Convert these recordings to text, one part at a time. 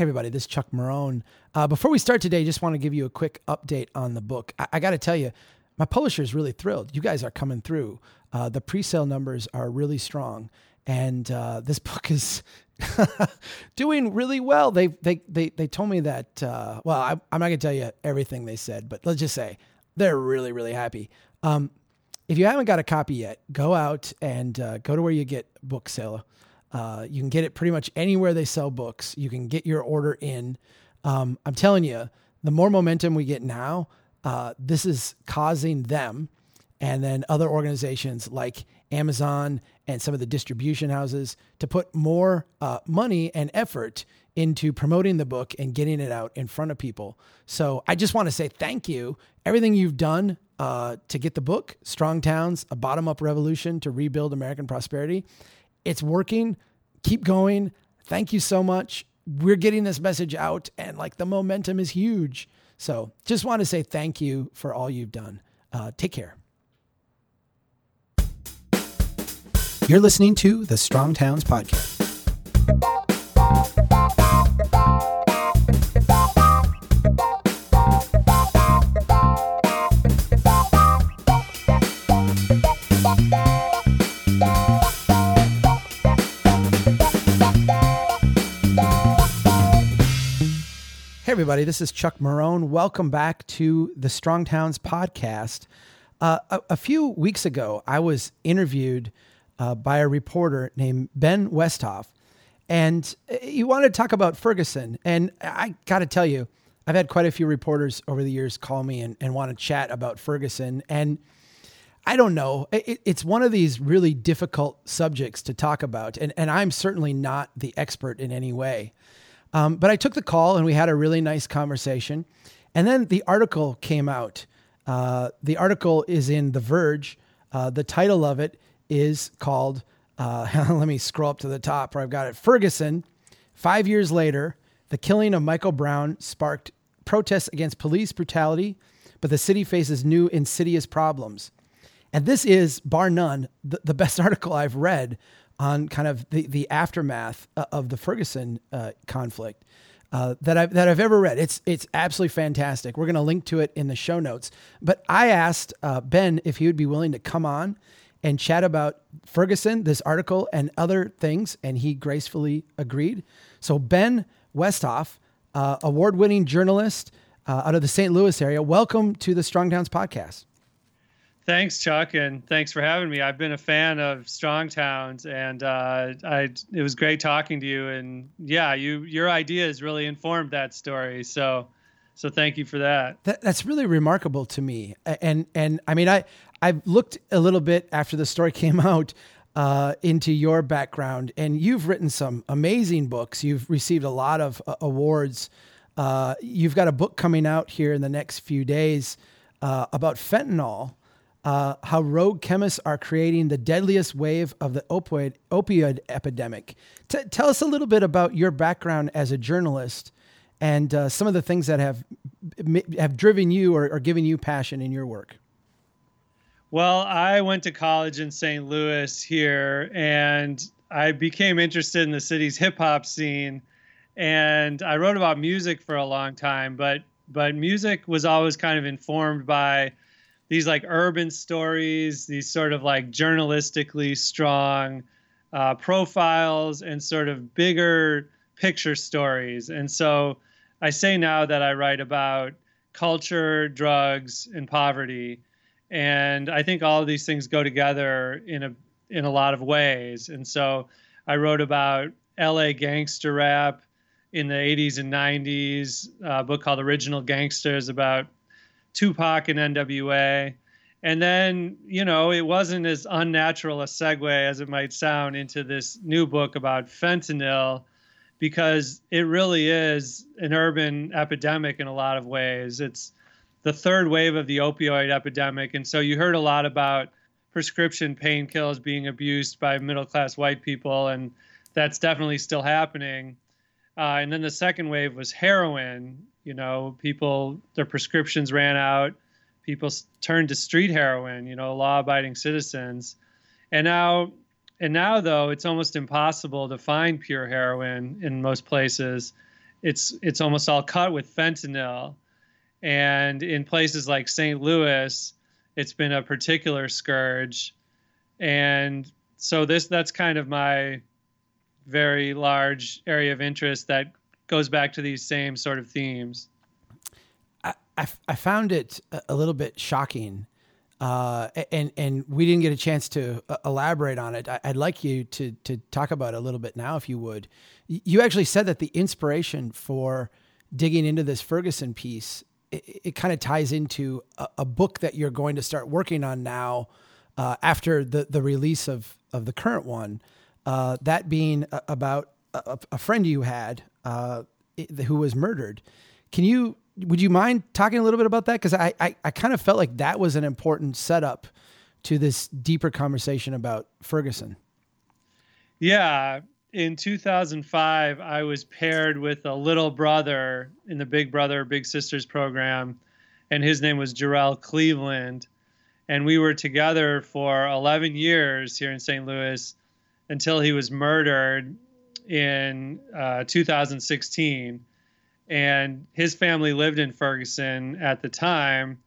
Hey, everybody, this is Chuck Marohn. Before we start today, just want to give you a quick update on the book. I got to tell you, my publisher is really thrilled. You guys are coming through. The pre-sale numbers are really strong, and this book is doing really well. They told me that, I'm not going to tell you everything they said, but let's just say they're really, really happy. If you haven't got a copy yet, go out and go to where you get book sale. You can get it pretty much anywhere they sell books. You can get your order in. I'm telling you, the more momentum we get now, this is causing them and then other organizations like Amazon and some of the distribution houses to put more money and effort into promoting the book and getting it out in front of people. So I just want to say thank you. Everything you've done to get the book, Strong Towns, A Bottom-Up Revolution to Rebuild American Prosperity, it's working. Keep going. Thank you so much. We're getting this message out, and like the momentum is huge. So just want to say thank you for all you've done. Take care. You're listening to the Strong Towns Podcast. Hey everybody, this is Chuck Marohn. Welcome back to the Strong Towns Podcast. A few weeks ago, I was interviewed by a reporter named Ben Westhoff, and he wanted to talk about Ferguson. And I got to tell you, I've had quite a few reporters over the years call me and want to chat about Ferguson. And I don't know, it's one of these really difficult subjects to talk about. And I'm certainly not the expert in any way. But I took the call and we had a really nice conversation. And then the article came out. The article is in The Verge. The title of it is called, let me scroll up to the top where I've got it. Ferguson, 5 years later, the killing of Michael Brown sparked protests against police brutality, but the city faces new insidious problems. And this is, bar none, the best article I've read on kind of the aftermath of the Ferguson conflict that I've ever read. It's absolutely fantastic. We're going to link to it in the show notes. But I asked Ben if he would be willing to come on and chat about Ferguson, this article, and other things, and he gracefully agreed. So Ben Westhoff, award-winning journalist out of the St. Louis area, welcome to the Strong Towns Podcast. Thanks, Chuck, and thanks for having me. I've been a fan of Strong Towns, and it was great talking to you. And yeah, your ideas really informed that story. So thank you for that. That's really remarkable to me. And I mean, I've looked a little bit after the story came out into your background, and you've written some amazing books. You've received a lot of awards. You've got a book coming out here in the next few days about fentanyl. How rogue chemists are creating the deadliest wave of the opioid epidemic. Tell us a little bit about your background as a journalist and some of the things that have driven you or given you passion in your work. Well, I went to college in St. Louis here, and I became interested in the city's hip-hop scene. And I wrote about music for a long time, but music was always kind of informed by these like urban stories, these sort of like journalistically strong profiles and sort of bigger picture stories. And so I say now that I write about culture, drugs, and poverty. And I think all of these things go together in a lot of ways. And so I wrote about LA gangster rap in the 80s and 90s, a book called Original Gangsters about Tupac and NWA. And then, you know, it wasn't as unnatural a segue as it might sound into this new book about fentanyl, because it really is an urban epidemic in a lot of ways. It's the third wave of the opioid epidemic. And so you heard a lot about prescription painkillers being abused by middle-class white people, and that's definitely still happening. And then the second wave was heroin. You know, people, their prescriptions ran out. People turned to street heroin, you know, law-abiding citizens. And now, though, it's almost impossible to find pure heroin in most places. it's almost all cut with fentanyl. And in places like St. Louis, it's been a particular scourge. And so that's kind of my very large area of interest that goes back to these same sort of themes. I found it a little bit shocking, and we didn't get a chance to elaborate on it. I'd like you to talk about it a little bit now, if you would. You actually said that the inspiration for digging into this Ferguson piece, it kind of ties into a book that you're going to start working on now, after the release of the current one, that being about a friend you had who was murdered. Would you mind talking a little bit about that? Because I kind of felt like that was an important setup to this deeper conversation about Ferguson. Yeah. In 2005, I was paired with a little brother in the Big Brother, Big Sisters program, and his name was Jarrell Cleveland. And we were together for 11 years here in St. Louis until he was murdered in 2016. And his family lived in Ferguson at the time.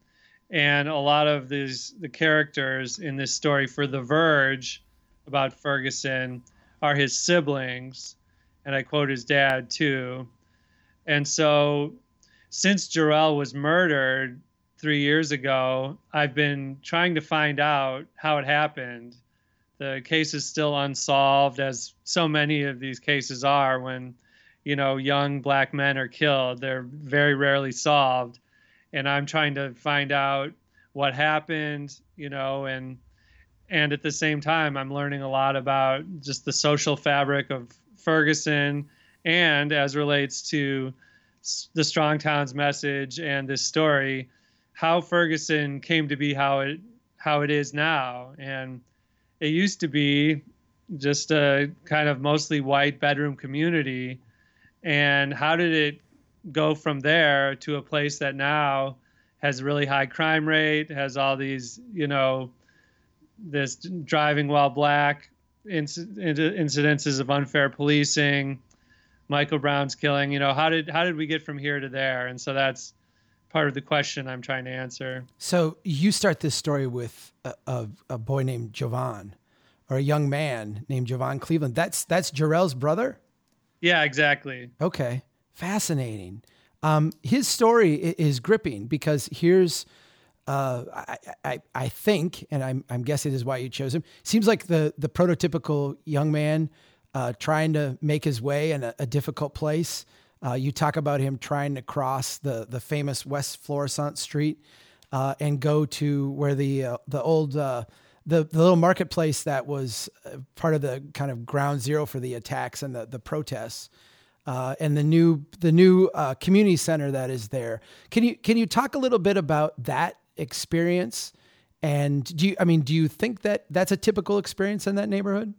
And a lot of the characters in this story for The Verge about Ferguson are his siblings. And I quote his dad too. And so since Jarrell was murdered 3 years ago, I've been trying to find out how it happened. The case is still unsolved, as so many of these cases are when, you know, young black men are killed. They're very rarely solved. And I'm trying to find out what happened, you know, and at the same time, I'm learning a lot about just the social fabric of Ferguson and as relates to the Strong Towns message and this story, how Ferguson came to be how it is now. And it used to be just a kind of mostly white bedroom community. And how did it go from there to a place that now has a really high crime rate, has all these, you know, this driving while black, incidences of unfair policing, Michael Brown's killing, you know, how did we get from here to there? And so that's part of the question I'm trying to answer. So you start this story with a boy named Jovan, or a young man named Jovan Cleveland. That's Jarrell's brother? Yeah, exactly. Okay. Fascinating. His story is gripping because here's, I think, and I'm guessing this is why you chose him, seems like the prototypical young man trying to make his way in a difficult place. You talk about him trying to cross the famous West Florissant street and go to where the old little marketplace that was part of the kind of ground zero for the attacks and the protests, and the new community center that is there. Can you talk a little bit about that experience? And do you think that that's a typical experience in that neighborhood?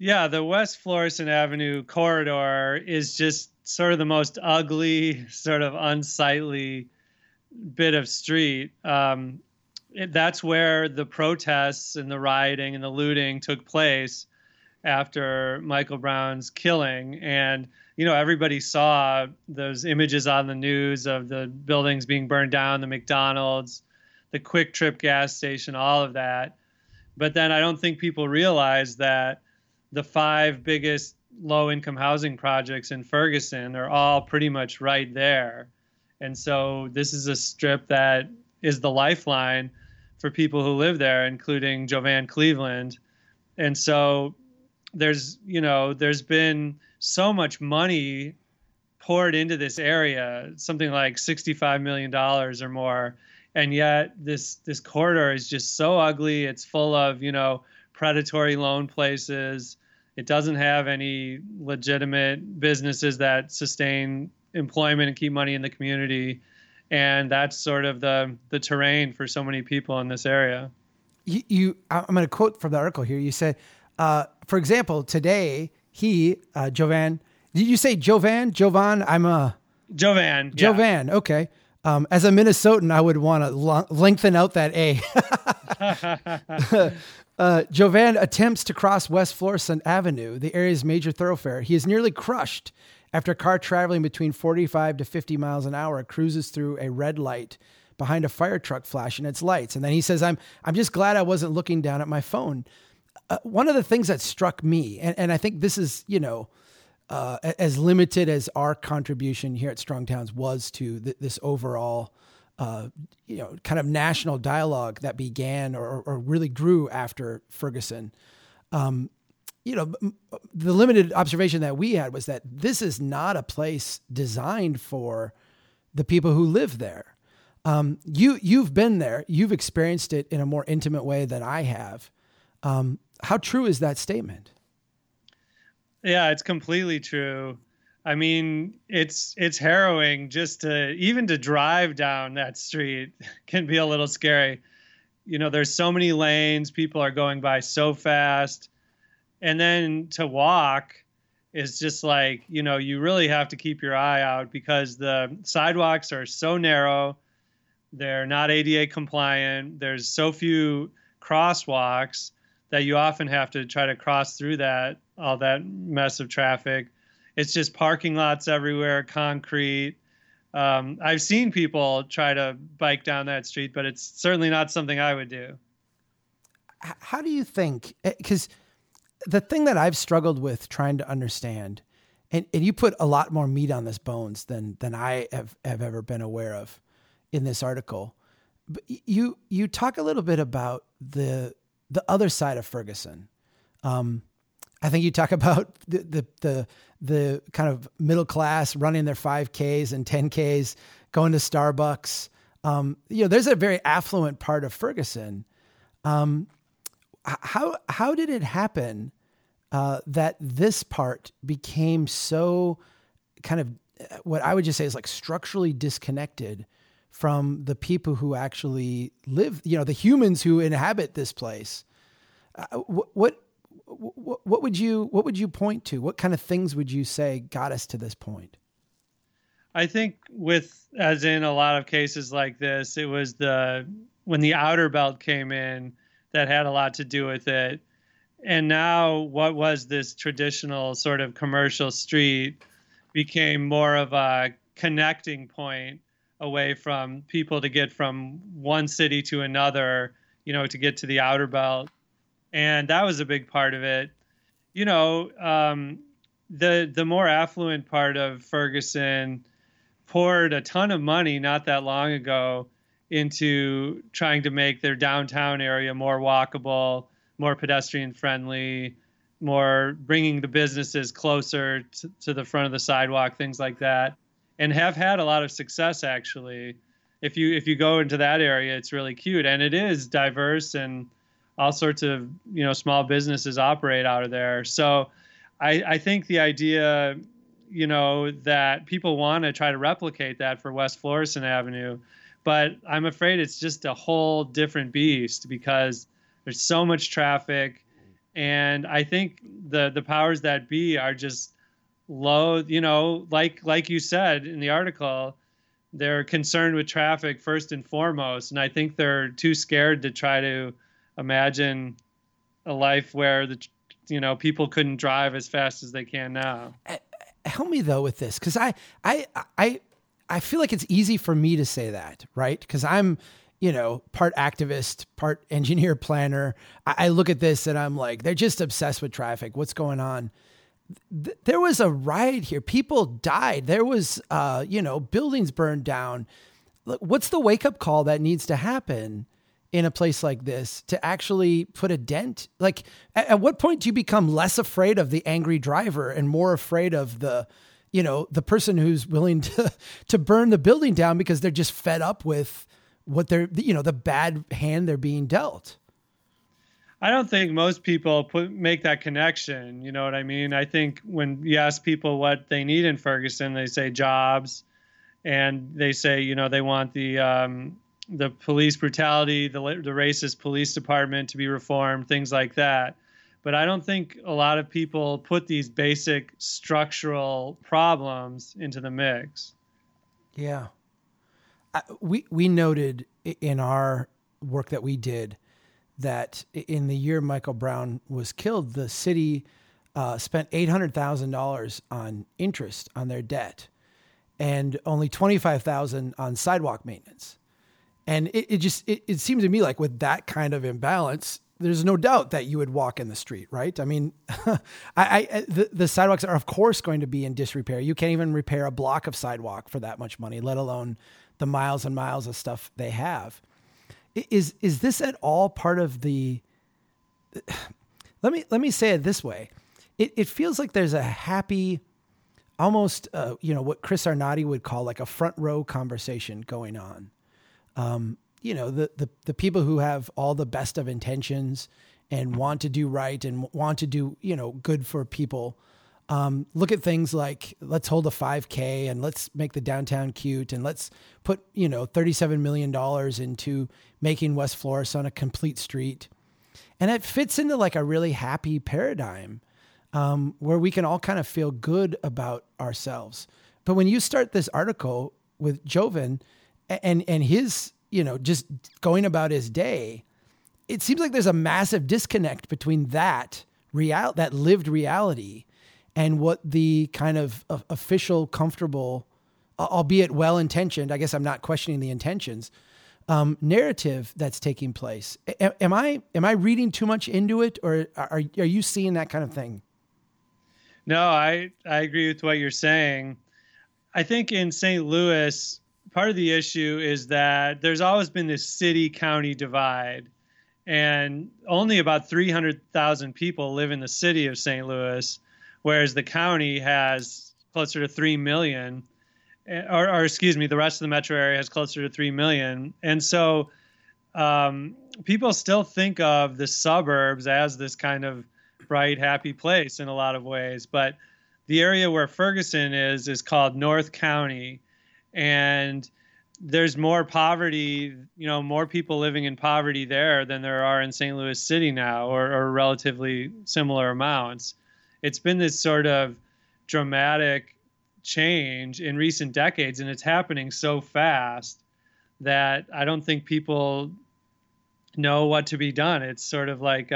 Yeah, the West Florissant Avenue corridor is just sort of the most ugly, sort of unsightly bit of street. That's where the protests and the rioting and the looting took place after Michael Brown's killing. And, you know, everybody saw those images on the news of the buildings being burned down, the McDonald's, the Quick Trip gas station, all of that. But then I don't think people realize that the five biggest low-income housing projects in Ferguson are all pretty much right there. And so this is a strip that is the lifeline for people who live there, including Jovan Cleveland. And so there's been so much money poured into this area, something like $65 million or more. And yet this corridor is just so ugly. It's full of, you know, predatory loan places. It doesn't have any legitimate businesses that sustain employment and keep money in the community. And that's sort of the terrain for so many people in this area. I'm going to quote from the article here. You said, for example, today, Jovan, did you say Jovan? Jovan. Yeah. Jovan. Okay. As a Minnesotan, I would want to lengthen out that A. Jovan attempts to cross West Florissant Avenue, the area's major thoroughfare. He is nearly crushed after a car traveling between 45 to 50 miles an hour cruises through a red light behind a fire truck flashing its lights. And then he says, I'm just glad I wasn't looking down at my phone. One of the things that struck me, and I think this is, you know, as limited as our contribution here at Strong Towns was to this overall, you know, kind of national dialogue that began or really grew after Ferguson. You know, the limited observation that we had was that this is not a place designed for the people who live there. You've been there, you've experienced it in a more intimate way than I have. How true is that statement? Yeah, it's completely true. I mean, it's harrowing just to drive down that street can be a little scary. You know, there's so many lanes, people are going by so fast. And then to walk is just like, you know, you really have to keep your eye out because the sidewalks are so narrow. They're not ADA compliant. There's so few crosswalks that you often have to try to cross through that, all that mess of traffic. It's just parking lots everywhere, concrete. I've seen people try to bike down that street, but it's certainly not something I would do. How do you think? Because the thing that I've struggled with trying to understand, and you put a lot more meat on this bones than I have ever been aware of in this article, but you talk a little bit about the other side of Ferguson. I think you talk about the kind of middle class running their 5Ks and 10Ks, going to Starbucks. You know, there's a very affluent part of Ferguson. How did it happen that this part became so kind of what I would just say is like structurally disconnected from the people who actually live, you know, the humans who inhabit this place? What would you point to? What kind of things would you say got us to this point? I think as in a lot of cases like this, it was when the outer belt came in that had a lot to do with it. And now what was this traditional sort of commercial street became more of a connecting point away from people to get from one city to another, you know, to get to the outer belt. And that was a big part of it. You know, the more affluent part of Ferguson poured a ton of money not that long ago into trying to make their downtown area more walkable, more pedestrian friendly, more bringing the businesses closer to the front of the sidewalk, things like that, and have had a lot of success, actually. If you go into that area, it's really cute. And it is diverse and all sorts of, you know, small businesses operate out of there. So I think the idea, you know, that people want to try to replicate that for West Florissant Avenue, but I'm afraid it's just a whole different beast because there's so much traffic. And I think the powers that be are just loath, you know, like you said in the article, they're concerned with traffic first and foremost. And I think they're too scared to try to imagine a life where people couldn't drive as fast as they can now. Help me though with this, because I feel like it's easy for me to say that, right? Because I'm, you know, part activist, part engineer, planner. I look at this and I'm like, they're just obsessed with traffic. What's going on? There was a riot here. People died. There was, you know, buildings burned down. What's the wake up call that needs to happen in a place like this to actually put a dent? Like, at what point do you become less afraid of the angry driver and more afraid of the, you know, the person who's willing to burn the building down because they're just fed up with what they're, you know, the bad hand they're being dealt? I don't think most people make that connection. You know what I mean? I think when you ask people what they need in Ferguson, they say jobs, and they say, you know, they want the police brutality, the racist police department to be reformed, things like that. But I don't think a lot of people put these basic structural problems into the mix. Yeah. We noted in our work that we did that in the year Michael Brown was killed, the city spent $800,000 on interest on their debt and only $25,000 on sidewalk maintenance. And it seems to me like with that kind of imbalance, there's no doubt that you would walk in the street, right? I mean, the sidewalks are of course going to be in disrepair. You can't even repair a block of sidewalk for that much money, let alone the miles and miles of stuff they have. Is this at all part of the? Let me say it this way: it feels like there's a happy, almost what Chris Arnotti would call like a front row conversation going on. The people who have all the best of intentions and want to do right and want to do good for people. Look at things like let's hold a 5K and let's make the downtown cute and let's put, $37 million into making West Florissant a complete street. And it fits into like a really happy paradigm where we can all kind of feel good about ourselves. But when you start this article with Jovan and his, just going about his day, it seems like there's a massive disconnect between that lived reality and what the kind of official, comfortable, albeit well-intentioned, I guess I'm not questioning the intentions, narrative that's taking place. Am I reading too much into it, or are you seeing that kind of thing? No, I agree with what you're saying. I think in St. Louis, part of the issue is that there's always been this city-county divide, and only about 300,000 people live in the city of St. Louis, whereas the county has closer to 3 million, the rest of the metro area has closer to 3 million. And so people still think of the suburbs as this kind of bright, happy place in a lot of ways. But the area where Ferguson is called North County. And there's more poverty, more people living in poverty there than there are in St. Louis City now, or relatively similar amounts. It's been this sort of dramatic change in recent decades, and it's happening so fast that I don't think people know what to be done. It's sort of like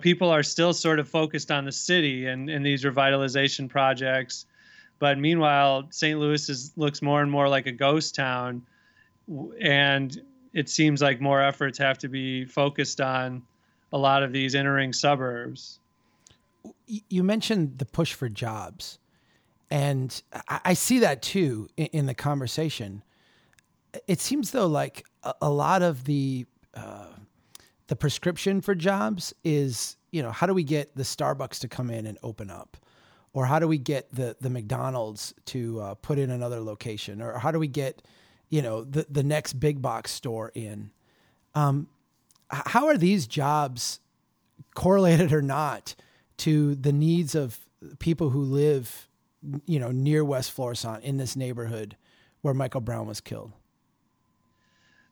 people are still sort of focused on the city and these revitalization projects. But meanwhile, St. Louis looks more and more like a ghost town, and it seems like more efforts have to be focused on a lot of these inner-ring suburbs. You mentioned the push for jobs, and I see that too in the conversation. It seems though like a lot of the prescription for jobs is, how do we get the Starbucks to come in and open up? Or how do we get the McDonald's to put in another location? Or how do we get, the next big box store in? How are these jobs correlated or not to the needs of people who live, near West Florissant in this neighborhood where Michael Brown was killed?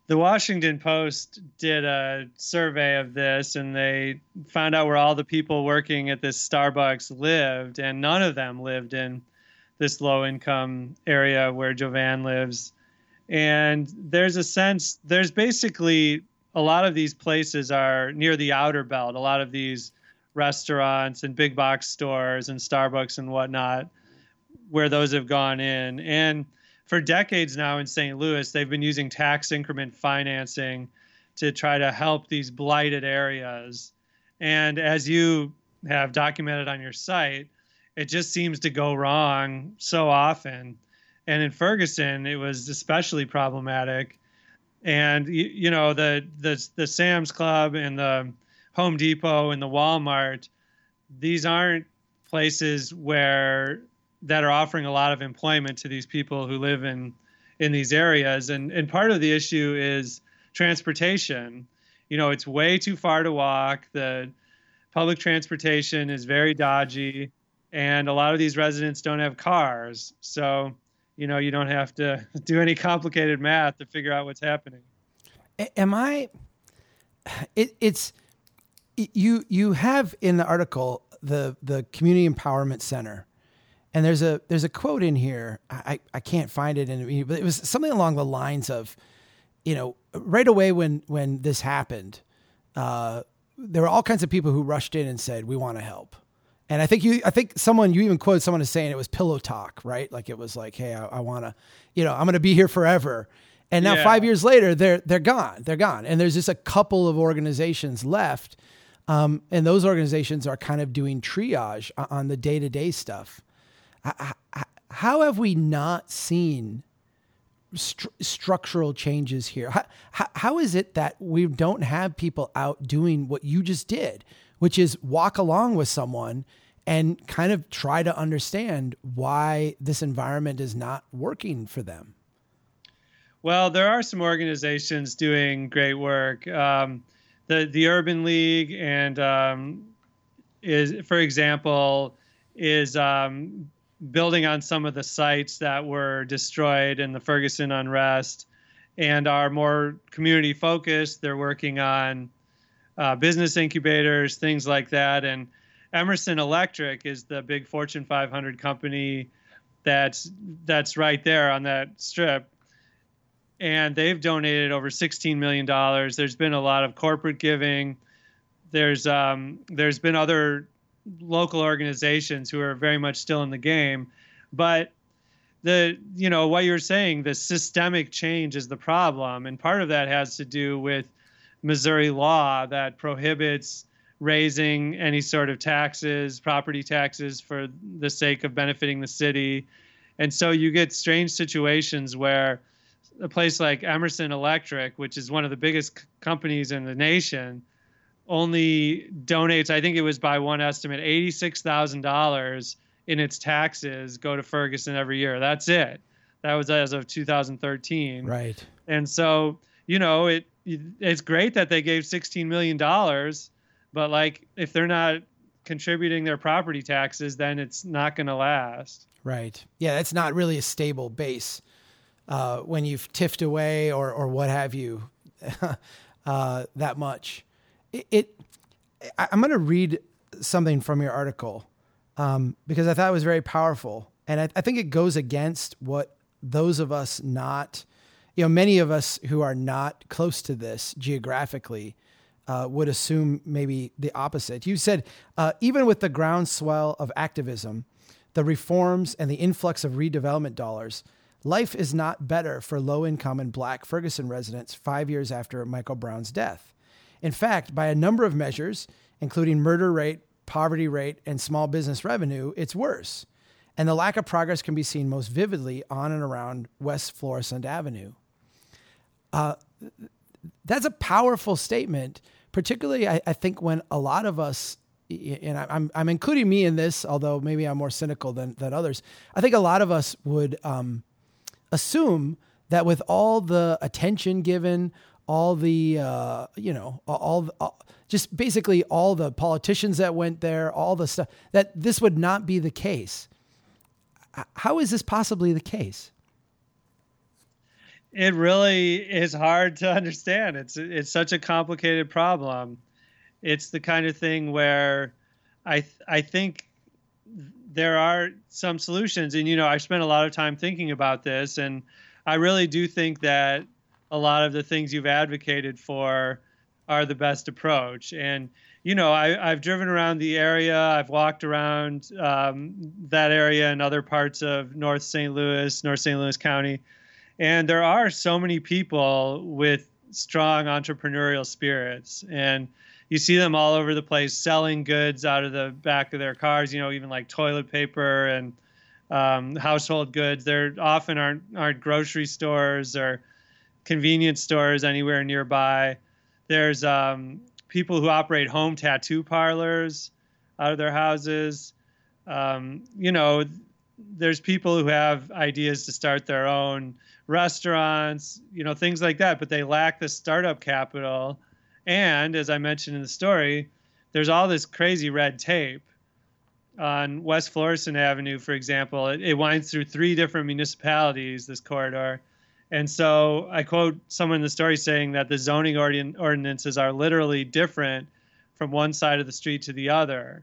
The Washington Post did a survey of this, and they found out where all the people working at this Starbucks lived, and none of them lived in this low-income area where Jovan lives. And there's a sense, there's basically... a lot of these places are near the outer belt. A lot of these restaurants and big box stores and Starbucks and whatnot, where those have gone in. And for decades now in St. Louis, they've been using tax increment financing to try to help these blighted areas. And as you have documented on your site, it just seems to go wrong so often. And in Ferguson, it was especially problematic. And, the Sam's Club and the Home Depot and the Walmart, these aren't places that are offering a lot of employment to these people who live in these areas. And part of the issue is transportation. It's way too far to walk. The public transportation is very dodgy. And a lot of these residents don't have cars. So... you don't have to do any complicated math to figure out what's happening. You have in the article, the Community Empowerment Center, and there's a quote in here. I can't find it, but it was something along the lines of, you know, right away when this happened, there were all kinds of people who rushed in and said, we want to help. And I think someone, you even quoted someone as saying it was pillow talk, right? Like it was like, hey, I want to, you know, I'm going to be here forever. And now 5 years later, they're gone. And there's just a couple of organizations left. And those organizations are kind of doing triage on the day-to-day stuff. How have we not seen structural changes here? How is it that we don't have people out doing what you just did, which is walk along with someone and kind of try to understand why this environment is not working for them? Well, there are some organizations doing great work. The Urban League and is, for example, is building on some of the sites that were destroyed in the Ferguson unrest and are more community focused. They're working on business incubators, things like that. And Emerson Electric is the big Fortune 500 company that's right there on that strip. And they've donated over $16 million. There's been a lot of corporate giving. There's been other local organizations who are very much still in the game, but what you're saying, the systemic change is the problem. And part of that has to do with Missouri law that prohibits raising any sort of taxes, property taxes, for the sake of benefiting the city. And so you get strange situations where a place like Emerson Electric, which is one of the biggest companies in the nation, only donates, I think it was by one estimate, $86,000 in its taxes go to Ferguson every year. That's it. That was as of 2013. Right. And so, it's great that they gave $16 million, but like if they're not contributing their property taxes, then it's not going to last. Right. Yeah. That's not really a stable base when you've tiffed away or what have you that much. I'm going to read something from your article because I thought it was very powerful. And I think it goes against what those of us many of us who are not close to this geographically would assume maybe the opposite. You said, even with the groundswell of activism, the reforms and the influx of redevelopment dollars, life is not better for low-income and Black Ferguson residents 5 years after Michael Brown's death. In fact, by a number of measures, including murder rate, poverty rate, and small business revenue, it's worse. And the lack of progress can be seen most vividly on and around West Florissant Avenue. That's a powerful statement, particularly, I think, when a lot of us, and I'm including me in this, although maybe I'm more cynical than others, I think a lot of us would assume that with all the attention given, all the, just basically all the politicians that went there, all the stuff, that this would not be the case. How is this possibly the case? It really is hard to understand. It's such a complicated problem. It's the kind of thing where I think there are some solutions. And, I've spent a lot of time thinking about this, and I really do think that a lot of the things you've advocated for are the best approach. And, I've driven around the area. I've walked around that area and other parts of North St. Louis County. And there are so many people with strong entrepreneurial spirits. And you see them all over the place selling goods out of the back of their cars, even like toilet paper and household goods. There often aren't grocery stores or convenience stores anywhere nearby. There's people who operate home tattoo parlors out of their houses. There's people who have ideas to start their own restaurants, things like that, but they lack the startup capital. And as I mentioned in the story, there's all this crazy red tape on West Florissant Avenue, for example. It winds through three different municipalities, this corridor. And so I quote someone in the story saying that the zoning ordinances are literally different from one side of the street to the other.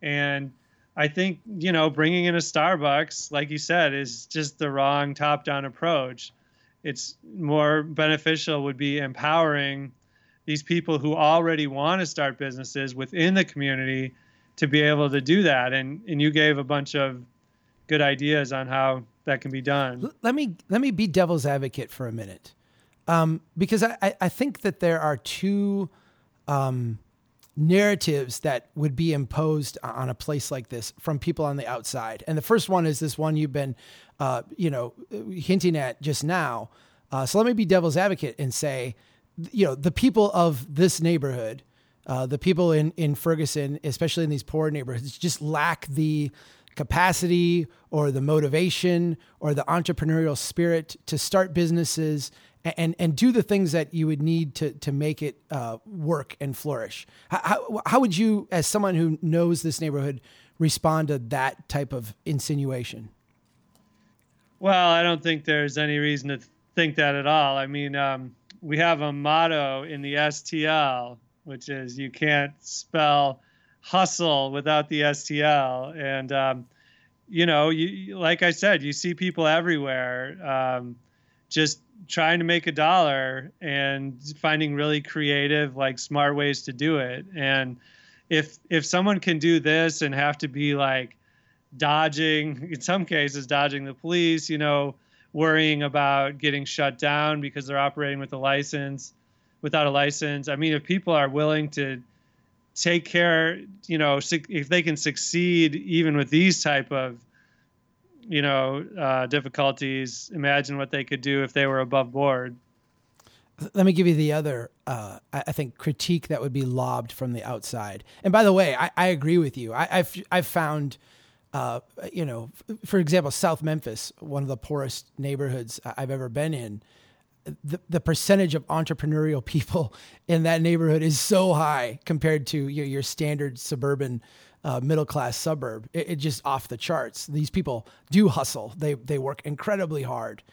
And I think, bringing in a Starbucks, like you said, is just the wrong top-down approach. it's more beneficial would be empowering these people who already want to start businesses within the community to be able to do that. And you gave a bunch of good ideas on how that can be done. Let me be devil's advocate for a minute. Because I think that there are two narratives that would be imposed on a place like this from people on the outside. And the first one is this one you've been, hinting at just now. So let me be devil's advocate and say, the people of this neighborhood, the people in Ferguson, especially in these poor neighborhoods, just lack the capacity or the motivation or the entrepreneurial spirit to start businesses and do the things that you would need to make it work and flourish. How would you, as someone who knows this neighborhood, respond to that type of insinuation? Well, I don't think there's any reason to think that at all. I mean, we have a motto in the STL, which is you can't spell hustle without the STL. And, like I said, you see people everywhere just trying to make a dollar and finding really creative, like smart ways to do it. And if someone can do this and have to be like in some cases, dodging the police, worrying about getting shut down because they're operating without a license. I mean, if people are willing to take care, if they can succeed even with these type of, difficulties, imagine what they could do if they were above board. Let me give you the other, I think, critique that would be lobbed from the outside. And by the way, I agree with you. I've found... for example, South Memphis, one of the poorest neighborhoods I've ever been in, the percentage of entrepreneurial people in that neighborhood is so high compared to your standard suburban middle-class suburb. It's just off the charts. These people do hustle. They work incredibly hard.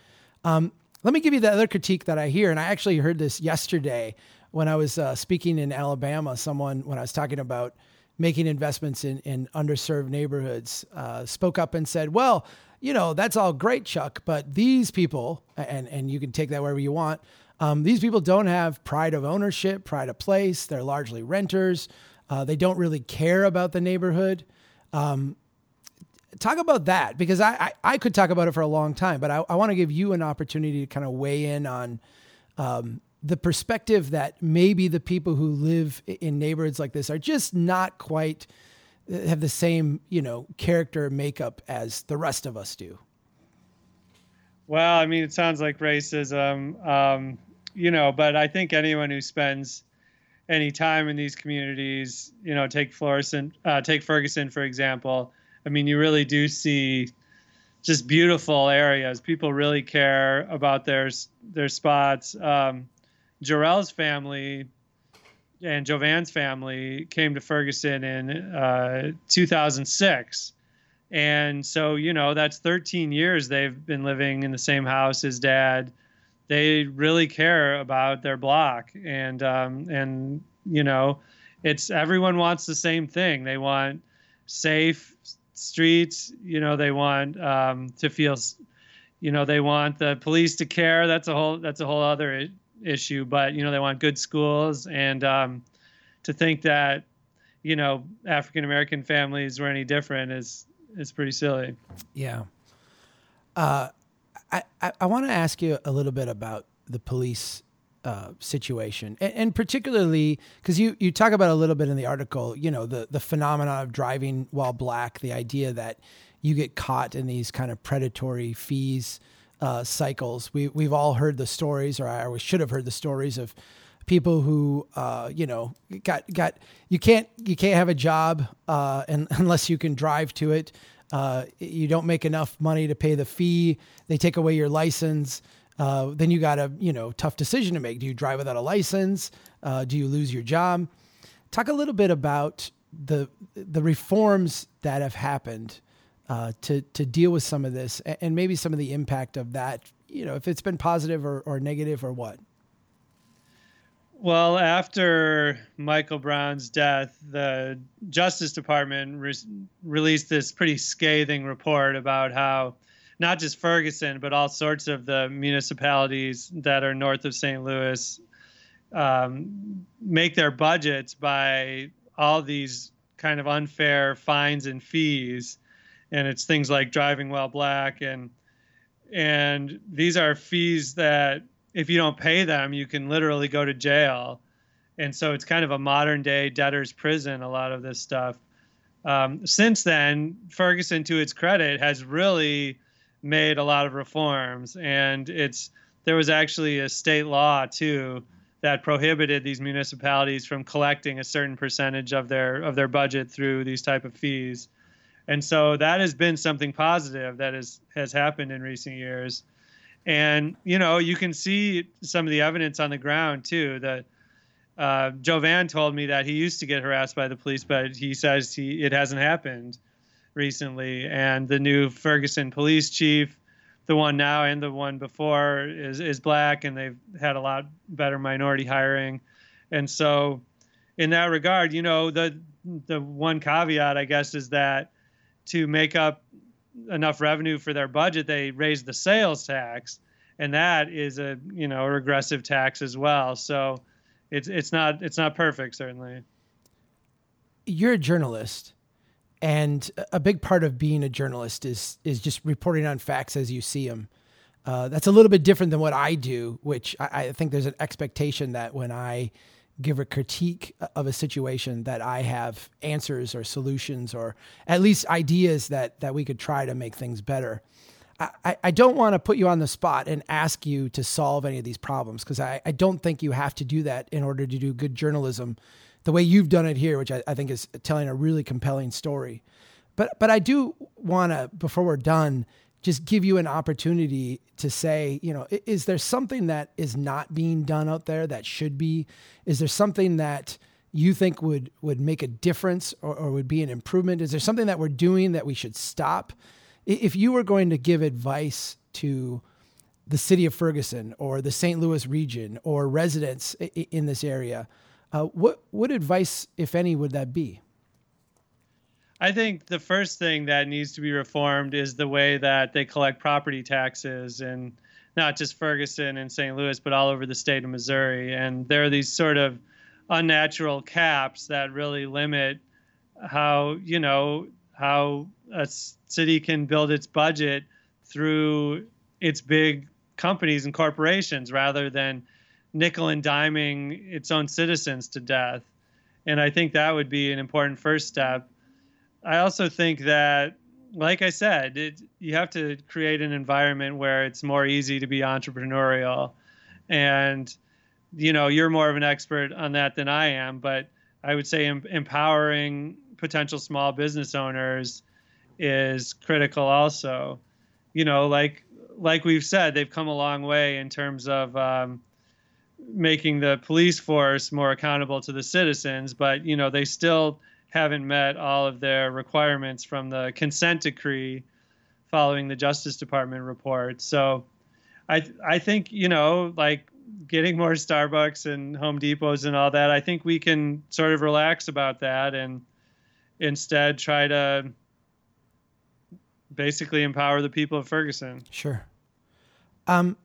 Let me give you the other critique that I hear, and I actually heard this yesterday when I was speaking in Alabama. When I was talking about making investments in underserved neighborhoods, spoke up and said, well, that's all great, Chuck, but these people, and you can take that wherever you want, these people don't have pride of ownership, pride of place. They're largely renters. They don't really care about the neighborhood. Talk about that, because I could talk about it for a long time, but I want to give you an opportunity to kind of weigh in on the perspective that maybe the people who live in neighborhoods like this are just not quite have the same, character makeup as the rest of us do. Well, I mean, it sounds like racism, but I think anyone who spends any time in these communities, take Ferguson, for example. I mean, you really do see just beautiful areas. People really care about their spots. Jarrell's family and Jovan's family came to Ferguson in 2006. And so, that's 13 years they've been living in the same house as Dad. They really care about their block. And, it's everyone wants the same thing. They want safe streets. They want to feel, they want the police to care. That's a whole other issue, but they want good schools. And to think that African-American families were any different is pretty silly. Yeah. I want to ask you a little bit about the police situation, and particularly because you talk about a little bit in the article, the phenomenon of driving while black, the idea that you get caught in these kind of predatory fees cycles. We've all heard the stories, or I should have heard the stories of people who, got you can't have a job unless you can drive to it. You don't make enough money to pay the fee. They take away your license. Then you got a tough decision to make. Do you drive without a license? Do you lose your job? Talk a little bit about the reforms that have happened to deal with some of this, and maybe some of the impact of that, if it's been positive or negative or what. Well, after Michael Brown's death, the Justice Department released this pretty scathing report about how not just Ferguson, but all sorts of the municipalities that are north of St. Louis make their budgets by all these kind of unfair fines and fees. And it's things like driving while black. And these are fees that if you don't pay them, you can literally go to jail. And so it's kind of a modern day debtor's prison, a lot of this stuff. Since then, Ferguson, to its credit, has really made a lot of reforms. And there was actually a state law, too, that prohibited these municipalities from collecting a certain percentage of their budget through these type of fees. And so that has been something positive that has happened in recent years. And, you know, you can see some of the evidence on the ground, too, that Jovan told me that he used to get harassed by the police, but he says it hasn't happened recently. And the new Ferguson police chief, the one now and the one before, is black, and they've had a lot better minority hiring. And so in that regard, you know, the one caveat, I guess, is that to make up enough revenue for their budget, they raised the sales tax, and that is a, you know, regressive tax as well. So it's not perfect, certainly. You're a journalist, and a big part of being a journalist is just reporting on facts as you see them. That's a little bit different than what I do, which I think there's an expectation that when I give a critique of a situation that I have answers or solutions or at least ideas that we could try to make things better. I don't want to put you on the spot and ask you to solve any of these problems, because I don't think you have to do that in order to do good journalism the way you've done it here, which I think is telling a really compelling story. But I do want to, before we're done, just give you an opportunity to say, you know, is there something that is not being done out there that should be? Is there something that you think would make a difference or would be an improvement? Is there something that we're doing that we should stop? If you were going to give advice to the city of Ferguson or the St. Louis region or residents in this area, what advice, if any, would that be? I think the first thing that needs to be reformed is the way that they collect property taxes, and not just Ferguson and St. Louis, but all over the state of Missouri. And there are these sort of unnatural caps that really limit how a city can build its budget through its big companies and corporations rather than nickel and diming its own citizens to death. And I think that would be an important first step. I also think that, like I said, you have to create an environment where it's more easy to be entrepreneurial. And, you know, you're more of an expert on that than I am, but I would say empowering potential small business owners is critical also. You know, like we've said, they've come a long way in terms of making the police force more accountable to the citizens, but, you know, they still haven't met all of their requirements from the consent decree following the Justice Department report. So I think, you know, like getting more Starbucks and Home Depots and all that, I think we can sort of relax about that and instead try to basically empower the people of Ferguson. Sure.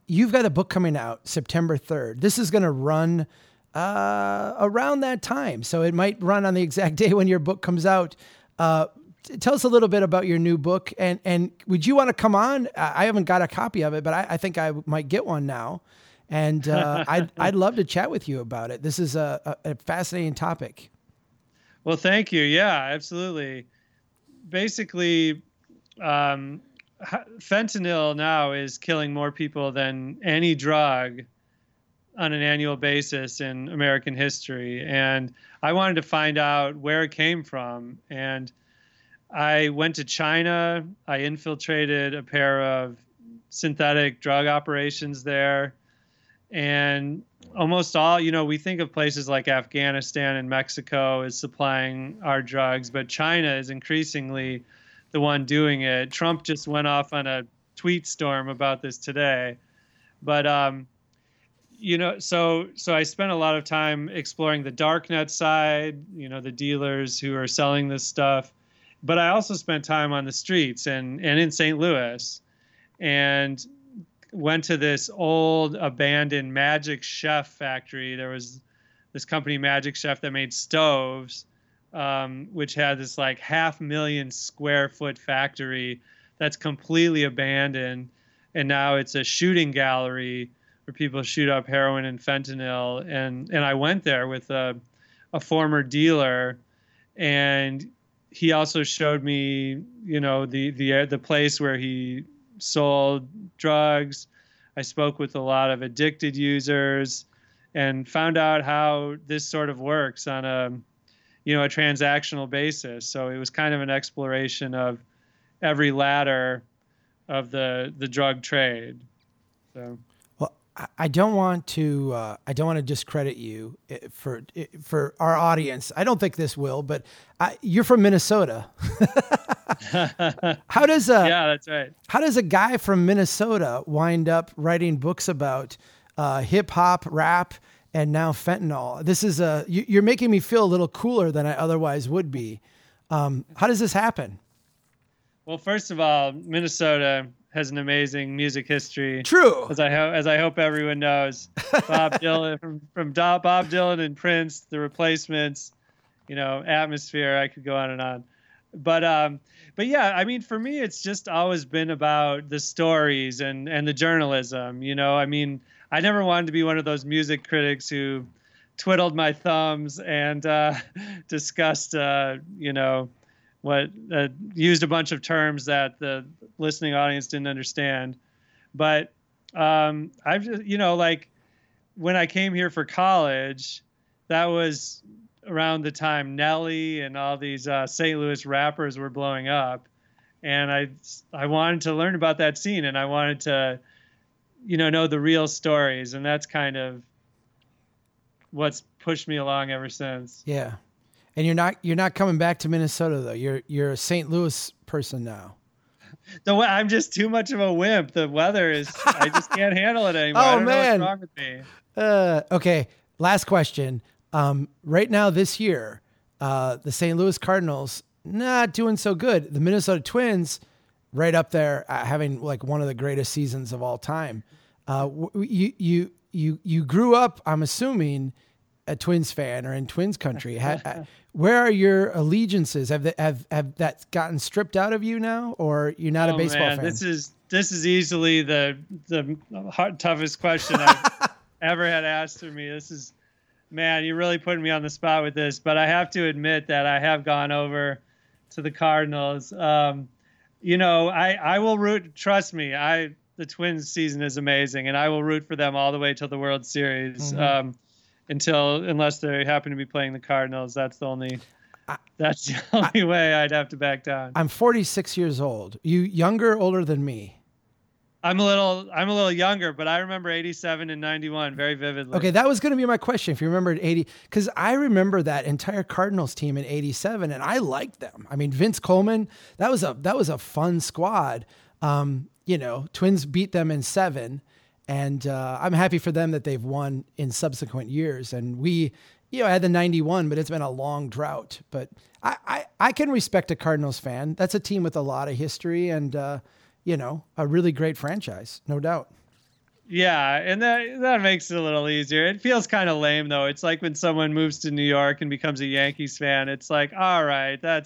You've got a book coming out September 3rd. This is going to run around that time. So it might run on the exact day when your book comes out. Tell us a little bit about your new book, and would you want to come on? I haven't got a copy of it, but I think I might get one now. And I'd love to chat with you about it. This is a fascinating topic. Well, thank you. Yeah, absolutely. Basically, fentanyl now is killing more people than any drug on an annual basis in American history. And I wanted to find out where it came from. And I went to China. I infiltrated a pair of synthetic drug operations there. And almost all, you know, we think of places like Afghanistan and Mexico as supplying our drugs, but China is increasingly the one doing it. Trump just went off on a tweet storm about this today. But, you know, so I spent a lot of time exploring the darknet side, you know, the dealers who are selling this stuff. But I also spent time on the streets and in St. Louis. and went to this old abandoned Magic Chef factory. There was this company, Magic Chef, that made stoves, which had this like 500,000 square foot factory that's completely abandoned. And now it's a shooting gallery where people shoot up heroin and fentanyl. And I went there with a former dealer, and he also showed me, you know, the place where he sold drugs. I spoke with a lot of addicted users and found out how this sort of works on a transactional basis. So it was kind of an exploration of every ladder of the drug trade. So, well, I don't want to discredit you for our audience. I don't think this will, but you're from Minnesota. Yeah, that's right. How does a guy from Minnesota wind up writing books about hip hop, rap, and now fentanyl? This is you're making me feel a little cooler than I otherwise would be. How does this happen? Well, first of all, Minnesota has an amazing music history. True. As I hope everyone knows, Bob Dylan from Bob Dylan and Prince, The Replacements, Atmosphere. I could go on and on. But yeah, I mean, for me, it's just always been about the stories and the journalism. I mean, I never wanted to be one of those music critics who twiddled my thumbs and discussed, used a bunch of terms that the listening audience didn't understand. But I've just, when I came here for college, that was around the time Nelly and all these St. Louis rappers were blowing up. And I wanted to learn about that scene, and I wanted to, know the real stories. And that's kind of what's pushed me along ever since. Yeah. And you're not coming back to Minnesota though. You're a St. Louis person now. I'm just too much of a wimp. The weather is I just can't handle it anymore. Oh, I don't know what's wrong with me. Okay, last question. Right now this year, the St. Louis Cardinals not doing so good. The Minnesota Twins right up there, having like one of the greatest seasons of all time. You grew up, I'm assuming, a Twins fan or in Twins country. Where are your allegiances? Have that gotten stripped out of you now, or you're not a baseball fan? This is easily the toughest question I've ever had asked to me. This is, man, you're really putting me on the spot with this, but I have to admit that I have gone over to the Cardinals. I will root. Trust me, the Twins season is amazing, and I will root for them all the way till the World Series. Mm-hmm. Unless they happen to be playing the Cardinals, that's the only way I'd have to back down. I'm 46 years old. You younger, older than me? I'm a little younger, but I remember 87 and 91 very vividly. Okay, that was going to be my question. If you remembered 80, because I remember that entire Cardinals team in 87, and I liked them. I mean, Vince Coleman, that was a fun squad. Twins beat them in 7. And I'm happy for them that they've won in subsequent years. And we, had the 91, but it's been a long drought. But I can respect a Cardinals fan. That's a team with a lot of history and, a really great franchise, no doubt. Yeah, and that makes it a little easier. It feels kind of lame, though. It's like when someone moves to New York and becomes a Yankees fan. It's like, all right, I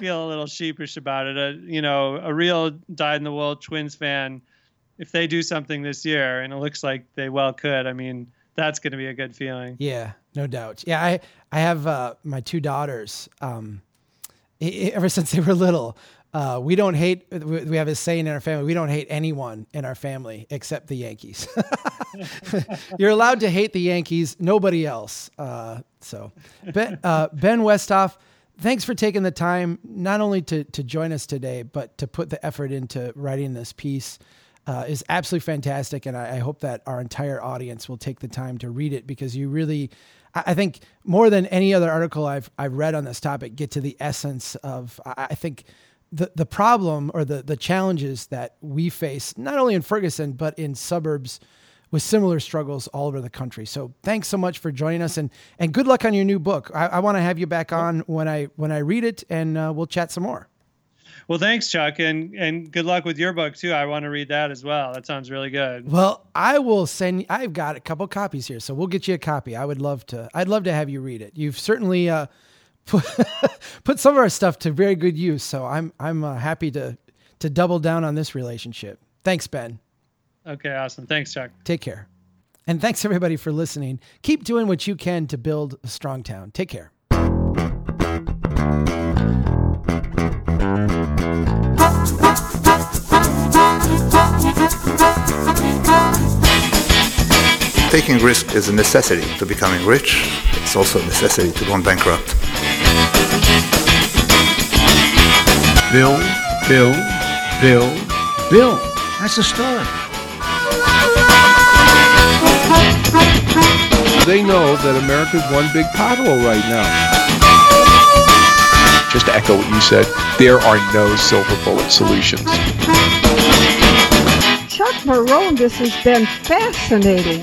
feel a little sheepish about it. A real dyed-in-the-wool Twins fan, if they do something this year, and it looks like they well could, I mean, that's going to be a good feeling. Yeah, no doubt. Yeah, I have my 2 daughters. Ever since they were little, we have a saying in our family, we don't hate anyone in our family except the Yankees. You're allowed to hate the Yankees, nobody else. Ben Westhoff, thanks for taking the time not only to join us today, but to put the effort into writing this piece. Is absolutely fantastic, and I hope that our entire audience will take the time to read it, because you really, I think more than any other article I've read on this topic, get to the essence of, I think, the problem or the challenges that we face, not only in Ferguson, but in suburbs with similar struggles all over the country. So thanks so much for joining us, and good luck on your new book. I want to have you back on when I read it, and we'll chat some more. Well, thanks, Chuck, and good luck with your book too. I want to read that as well. That sounds really good. Well, I will send you, I've got a couple copies here, so we'll get you a copy. I'd love to have you read it. You've certainly put some of our stuff to very good use, so I'm happy to double down on this relationship. Thanks, Ben. Okay, awesome. Thanks, Chuck. Take care. And thanks, everybody, for listening. Keep doing what you can to build a strong town. Take care. Taking risk is a necessity to becoming rich. It's also a necessity to going bankrupt. Bill, Bill, Bill, Bill. That's the story. They know that America's one big pothole right now. Just to echo what you said, there are no silver bullet solutions. Chuck Marohn, this has been fascinating.